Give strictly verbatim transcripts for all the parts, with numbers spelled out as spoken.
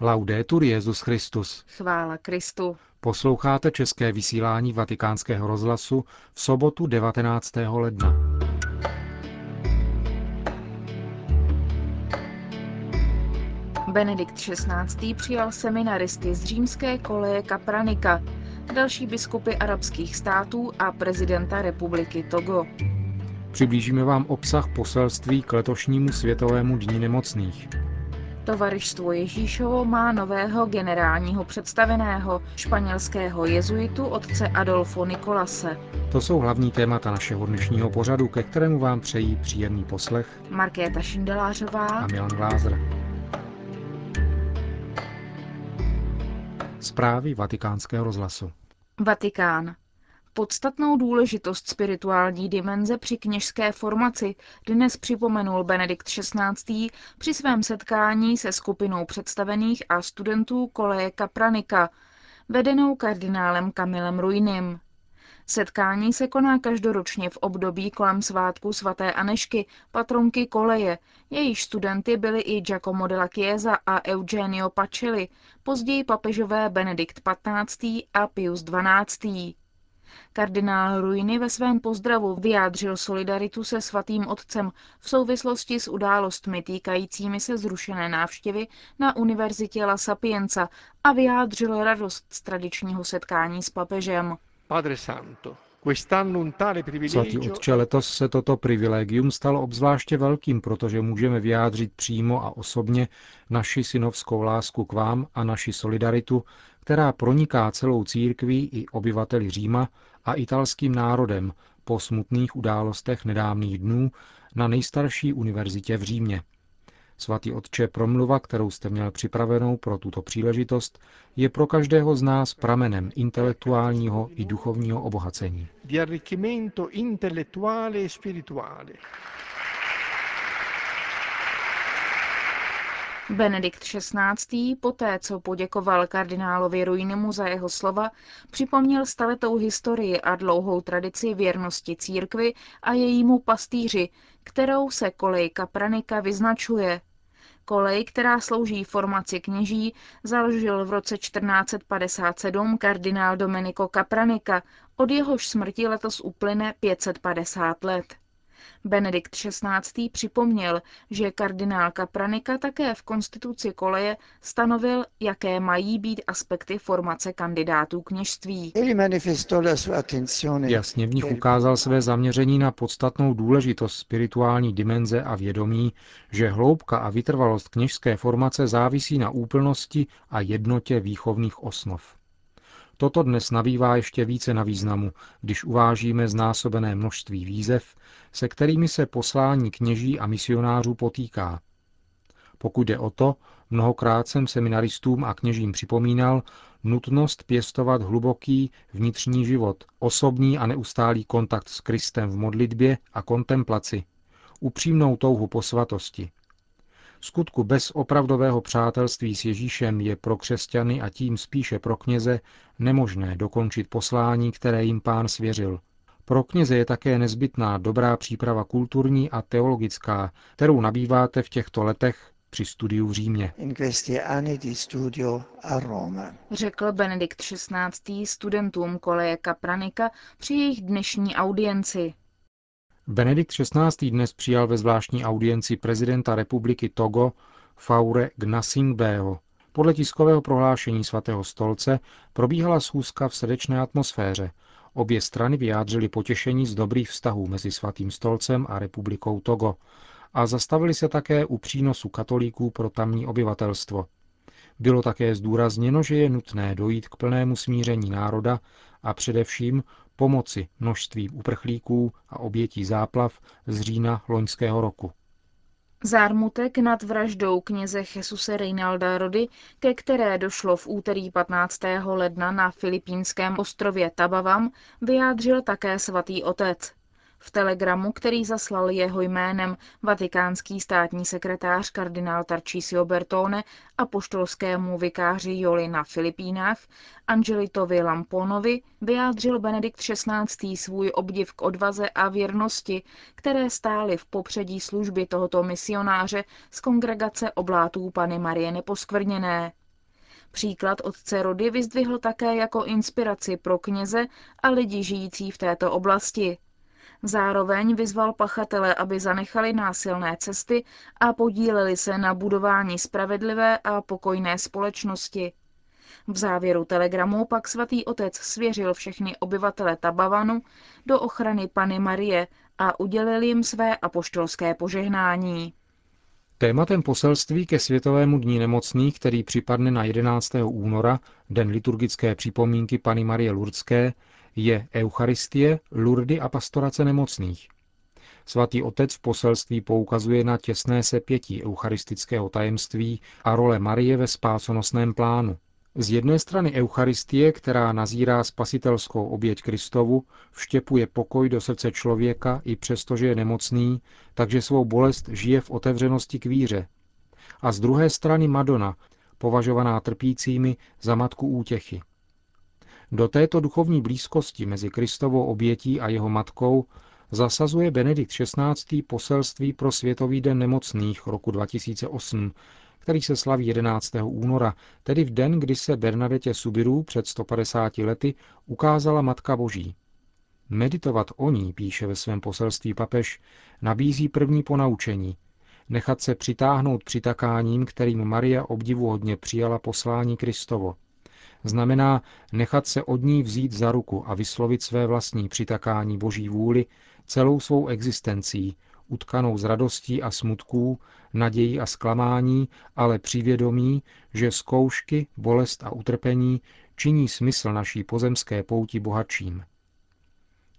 Laudetur Jesus Christus. Chvála Kristu. Posloucháte české vysílání Vatikánského rozhlasu v sobotu devatenáctého ledna. Benedikt šestnáctý. přijal seminaristy z římské koleje Capranica, další biskupy arabských států a prezidenta republiky Togo. Přiblížíme vám obsah poselství k letošnímu světovému dni nemocných. Tovaryšstvo Ježíšovo má nového generálního představeného, španělského jezuitu otce Adolfo Nicolase. To jsou hlavní témata našeho dnešního pořadu, ke kterému vám přejí příjemný poslech Markéta Šindelářová a Milan Glázer. Zprávy Vatikánského rozhlasu. Vatikán. Podstatnou důležitost spirituální dimenze při kněžské formaci dnes připomenul Benedikt šestnáctý. při svém setkání se skupinou představených a studentů koleje Capranica, vedenou kardinálem Kamilem Ruinim. Setkání se koná každoročně v období kolem svátku svaté Anežky, patronky koleje, jejíž studenty byli i Giacomo della Chiesa a Eugenio Pacelli, později papežové Benedikt patnáctý. a Pius dvanáctý. Kardinál Ruini ve svém pozdravu vyjádřil solidaritu se svatým otcem v souvislosti s událostmi týkajícími se zrušené návštěvy na univerzitě La Sapienza a vyjádřil radost z tradičního setkání s papežem. Svatý otče, letos se toto privilegium stalo obzvláště velkým, protože můžeme vyjádřit přímo a osobně naši synovskou lásku k vám a naši solidaritu, která proniká celou církví i obyvateli Říma a italským národem po smutných událostech nedávných dnů na nejstarší univerzitě v Římě. Svatý otče, promluva, kterou jste měl připravenou pro tuto příležitost, je pro každého z nás pramenem intelektuálního i duchovního obohacení. Benedikt šestnáctý. poté, co poděkoval kardinálovi Ruinimu za jeho slova, připomněl staletou historii a dlouhou tradici věrnosti církvi a jejímu pastýři, kterou se kolej Capranica vyznačuje. Kolej, která slouží formaci kněží, založil v roce čtrnáct set padesát sedm kardinál Domenico Capranica, od jehož smrti letos uplyne pět set padesát let. Benedikt šestnáctý. připomněl, že kardinál Capranica také v konstituci koleje stanovil, jaké mají být aspekty formace kandidátů kněžství. Jasně v nich ukázal své zaměření na podstatnou důležitost spirituální dimenze a vědomí, že hloubka a vytrvalost kněžské formace závisí na úplnosti a jednotě výchovných osnov. Toto dnes nabývá ještě více na významu, když uvážíme znásobené množství výzev, se kterými se poslání kněží a misionářů potýká. Pokud jde o to, mnohokrát jsem seminaristům a kněžím připomínal nutnost pěstovat hluboký vnitřní život, osobní a neustálý kontakt s Kristem v modlitbě a kontemplaci, upřímnou touhu po svatosti. Vskutku bez opravdového přátelství s Ježíšem je pro křesťany a tím spíše pro kněze nemožné dokončit poslání, které jim Pán svěřil. Pro kněze je také nezbytná dobrá příprava kulturní a teologická, kterou nabýváte v těchto letech při studiu v Římě. Řekl Benedikt šestnáctý. studentům koleje Capranica při jejich dnešní audienci. Benedikt šestnáctý. dnes přijal ve zvláštní audienci prezidenta republiky Togo Faure Gnassingbého. Podle tiskového prohlášení svatého stolce probíhala schůzka v srdečné atmosféře. Obě strany vyjádřily potěšení z dobrých vztahů mezi svatým stolcem a republikou Togo a zastavili se také u přínosu katolíků pro tamní obyvatelstvo. Bylo také zdůrazněno, že je nutné dojít k plnému smíření národa a především pomoci množství uprchlíků a obětí záplav z října loňského roku. Zármutek nad vraždou kněze Jesuse Reinalda Rody, ke které došlo v úterý patnáctého ledna na filipínském ostrově Tabawam, vyjádřil také svatý otec. V telegramu, který zaslal jeho jménem vatikánský státní sekretář kardinál Tarčísio Bertone a poštolskému vikáři Joli na Filipínách Angelitovi Lamponovi, vyjádřil Benedikt šestnáctý. svůj obdiv k odvaze a věrnosti, které stály v popředí služby tohoto misionáře z kongregace oblátů Panny Marie Neposkvrněné. Příklad otce Rody vyzdvihl také jako inspiraci pro kněze a lidi žijící v této oblasti. Zároveň vyzval pachatele, aby zanechali násilné cesty a podíleli se na budování spravedlivé a pokojné společnosti. V závěru telegramu pak svatý otec svěřil všechny obyvatele Tabawanu do ochrany Panny Marie a udělil jim své apoštolské požehnání. Tématem poselství ke Světovému dní nemocných, který připadne na jedenáctého února, den liturgické připomínky Panny Marie Lurdské, je Eucharistie, Lurdy a pastorace nemocných. Svatý otec v poselství poukazuje na těsné sepětí eucharistického tajemství a role Marie ve spásonosném plánu. Z jedné strany Eucharistie, která nazírá spasitelskou oběť Kristovu, vštěpuje pokoj do srdce člověka i přestože je nemocný, takže svou bolest žije v otevřenosti k víře. A z druhé strany Madonna, považovaná trpícími za matku útěchy. Do této duchovní blízkosti mezi Kristovou obětí a jeho matkou zasazuje Benedikt šestnáctý poselství pro Světový den nemocných roku dva tisíce osm, který se slaví jedenáctého února, tedy v den, kdy se Bernadette Subirů před sto padesáti lety ukázala Matka Boží. Meditovat o ní, píše ve svém poselství papež, nabízí první ponaučení. Nechat se přitáhnout přitakáním, kterým Maria obdivuhodně přijala poslání Kristovo. Znamená nechat se od ní vzít za ruku a vyslovit své vlastní přitakání Boží vůli celou svou existencí, utkanou z radostí a smutků, naději a zklamání, ale při vědomí, že zkoušky, bolest a utrpení činí smysl naší pozemské pouti bohatším.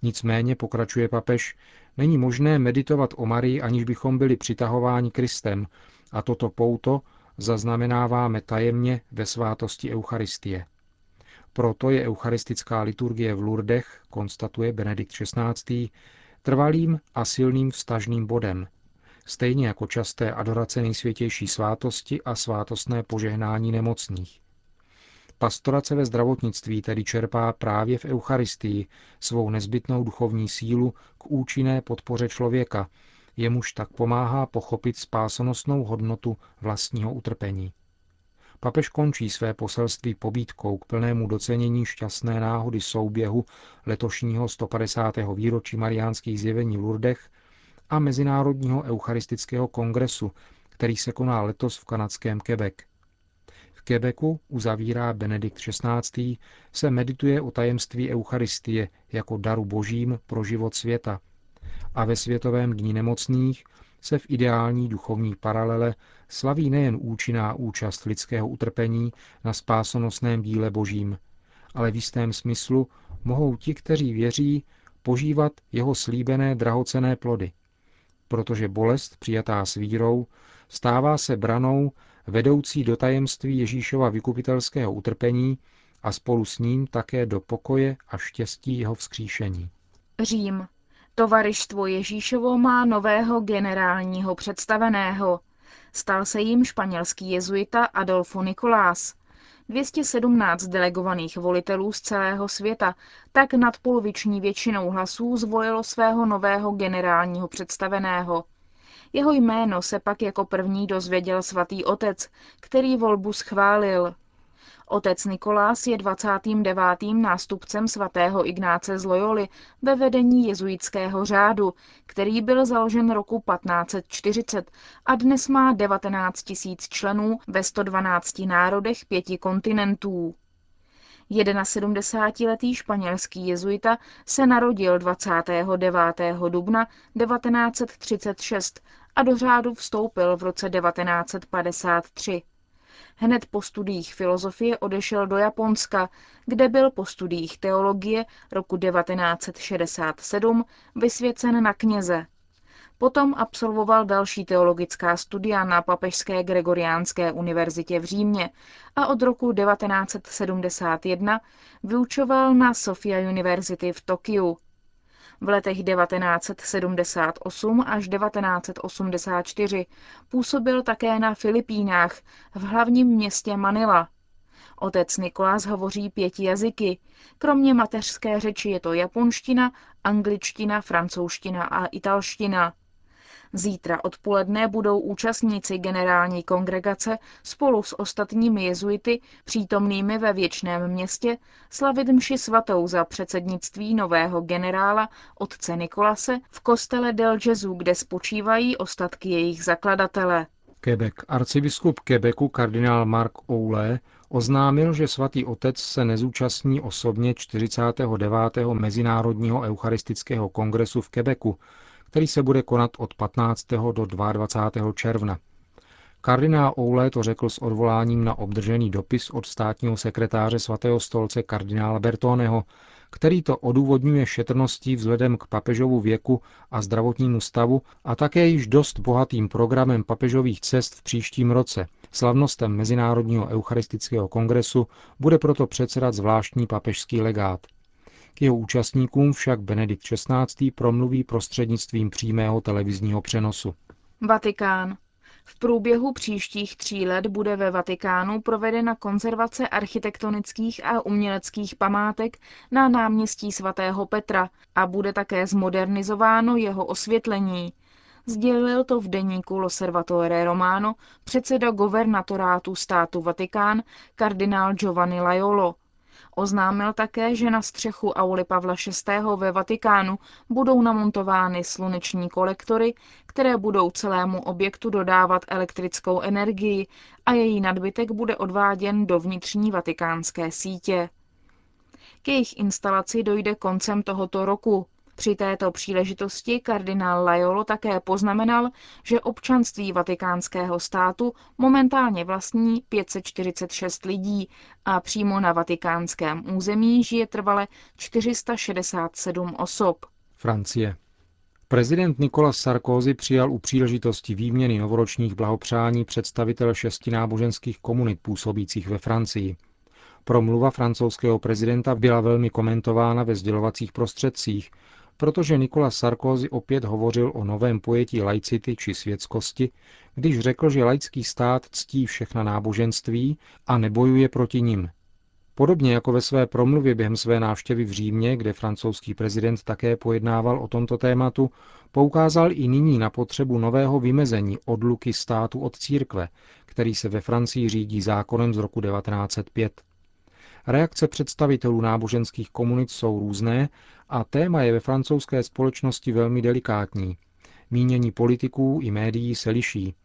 Nicméně, pokračuje papež, není možné meditovat o Marii, aniž bychom byli přitahováni Kristem, a toto pouto zaznamenáváme tajemně ve svátosti Eucharistie. Proto je eucharistická liturgie v Lourdech, konstatuje Benedikt šestnáctý, trvalým a silným vztažným bodem, stejně jako časté adorace Nejsvětější svátosti a svátostné požehnání nemocných. Pastorace ve zdravotnictví tedy čerpá právě v Eucharistii svou nezbytnou duchovní sílu k účinné podpoře člověka, jemuž tak pomáhá pochopit spásonosnou hodnotu vlastního utrpení. Papež končí své poselství pobídkou k plnému docenění šťastné náhody souběhu letošního sto padesátého výročí mariánských zjevení v Lourdech a Mezinárodního eucharistického kongresu, který se koná letos v kanadském Quebec. V Quebecu, uzavírá Benedikt šestnáctý, se medituje o tajemství Eucharistie jako daru božím pro život světa a ve Světovém dní nemocných se v ideální duchovní paralele slaví nejen účinná účast lidského utrpení na spásonosném díle božím, ale v jistém smyslu mohou ti, kteří věří, požívat jeho slíbené drahocenné plody, protože bolest přijatá s vírou stává se branou vedoucí do tajemství Ježíšova vykupitelského utrpení a spolu s ním také do pokoje a štěstí jeho vzkříšení. Řím. Tovaryštvo Ježíšovo má nového generálního představeného. Stal se jím španělský jezuita Adolfo Nicolás. dvě stě sedmnáct delegovaných volitelů z celého světa tak nadpoloviční většinou hlasů zvolilo svého nového generálního představeného. Jeho jméno se pak jako první dozvěděl svatý otec, který volbu schválil. Otec Nicolás je dvacátým devátým nástupcem svatého Ignáce z Loyoli ve vedení jezuitského řádu, který byl založen roku patnáct set čtyřicet a dnes má devatenáct tisíc členů ve sto dvanácti národech pěti kontinentů. sedmdesátijednoletý španělský jezuita se narodil dvacátého devátého dubna devatenáct set třicet šest a do řádu vstoupil v roce devatenáct set padesát tři. Hned po studiích filozofie odešel do Japonska, kde byl po studiích teologie roku devatenáct set šedesát sedm vysvěcen na kněze. Potom absolvoval další teologická studia na Papežské gregoriánské univerzitě v Římě a od roku devatenáct set sedmdesát jedna vyučoval na Sofia University v Tokiu. V letech devatenáct set sedmdesát osm až devatenáct set osmdesát čtyři působil také na Filipínách, v hlavním městě Manila. Otec Nicolás hovoří pěti jazyky. Kromě mateřské řeči je to japonština, angličtina, francouzština a italština. Zítra odpoledne budou účastníci generální kongregace spolu s ostatními jezuity přítomnými ve Věčném Městě slavit mši svatou za předsednictví nového generála otce Nicolase v kostele del Jesu, kde spočívají ostatky jejich zakladatele. Quebec. Arcibiskup Quebecu kardinál Marc Ouellet oznámil, že svatý otec se nezúčastní osobně čtyřicátého devátého mezinárodního eucharistického kongresu v Quebecu, který se bude konat od patnáctého do dvacátého druhého června. Kardinál Ouellet to řekl s odvoláním na obdržený dopis od státního sekretáře svatého stolce kardinála Bertoneho, který to odůvodňuje šetrností vzhledem k papežovu věku a zdravotnímu stavu a také již dost bohatým programem papežových cest v příštím roce. Slavnostem Mezinárodního eucharistického kongresu bude proto předsedat zvláštní papežský legát. K jeho účastníkům však Benedikt šestnáctý promluví prostřednictvím přímého televizního přenosu. Vatikán. V průběhu příštích tří let bude ve Vatikánu provedena konzervace architektonických a uměleckých památek na náměstí svatého Petra a bude také zmodernizováno jeho osvětlení. Sdělil to v deníku L'Osservatore Romano předseda governatorátu státu Vatikán kardinál Giovanni Lajolo. Oznámil také, že na střechu auly Pavla šestého ve Vatikánu budou namontovány sluneční kolektory, které budou celému objektu dodávat elektrickou energii a její nadbytek bude odváděn do vnitřní vatikánské sítě. K jejich instalaci dojde koncem tohoto roku. Při této příležitosti kardinál Lajolo také poznamenal, že občanství vatikánského státu momentálně vlastní pět set čtyřicet šest lidí a přímo na vatikánském území žije trvale čtyři sta šedesát sedm osob. Francie. Prezident Nicolas Sarkozy přijal u příležitosti výměny novoročních blahopřání představitele šesti náboženských komunit působících ve Francii. Promluva francouzského prezidenta byla velmi komentována ve sdělovacích prostředcích, protože Nicolas Sarkozy opět hovořil o novém pojetí laicity či světskosti, když řekl, že laický stát ctí všechna náboženství a nebojuje proti nim. Podobně jako ve své promluvě během své návštěvy v Římě, kde francouzský prezident také pojednával o tomto tématu, poukázal i nyní na potřebu nového vymezení odluky státu od církve, který se ve Francii řídí zákonem z roku devatenáct set pět. Reakce představitelů náboženských komunit jsou různé a téma je ve francouzské společnosti velmi delikátní. Mínění politiků i médií se liší.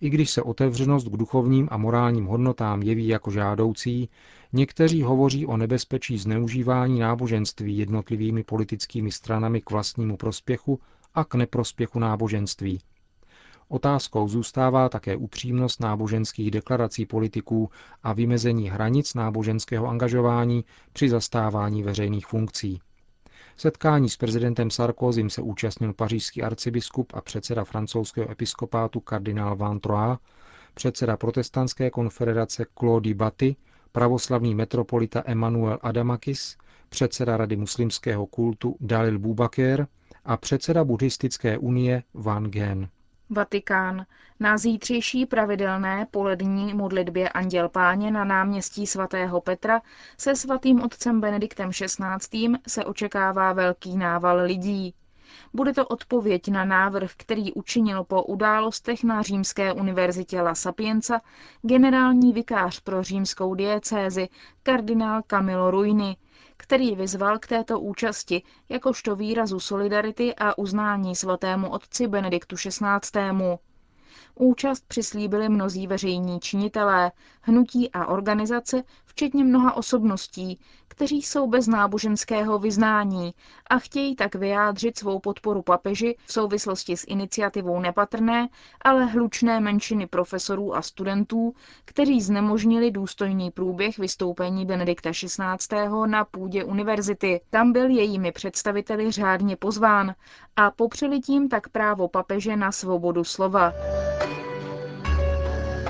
I když se otevřenost k duchovním a morálním hodnotám jeví jako žádoucí, někteří hovoří o nebezpečí zneužívání náboženství jednotlivými politickými stranami k vlastnímu prospěchu a k neprospěchu náboženství. Otázkou zůstává také upřímnost náboženských deklarací politiků a vymezení hranic náboženského angažování při zastávání veřejných funkcí. Setkání s prezidentem Sarkozym se účastnil pařížský arcibiskup a předseda francouzského episkopátu kardinál Van Troa, předseda protestantské konfederace Claude de Baty, pravoslavný metropolita Emmanuel Adamakis, předseda rady muslimského kultu Dalil Boubaker a předseda buddhistické unie Van Ghen. Vatikán. Na zítřejší pravidelné polední modlitbě Anděl Páně na náměstí svatého Petra se svatým otcem Benediktem šestnáctým se očekává velký nával lidí. Bude to odpověď na návrh, který učinil po událostech na římské univerzitě La Sapienza generální vikář pro římskou diecézi kardinál Camillo Ruini, který vyzval k této účasti jakožto výrazu solidarity a uznání svatému otci Benediktu šestnáctému. Účast přislíbili mnozí veřejní činitelé, hnutí a organizace, včetně mnoha osobností, kteří jsou bez náboženského vyznání a chtějí tak vyjádřit svou podporu papeži v souvislosti s iniciativou nepatrné, ale hlučné menšiny profesorů a studentů, kteří znemožnili důstojný průběh vystoupení Benedikta šestnáctého. Na půdě univerzity. Tam byl jejími představiteli řádně pozván a popřeli tím tak právo papeže na svobodu slova.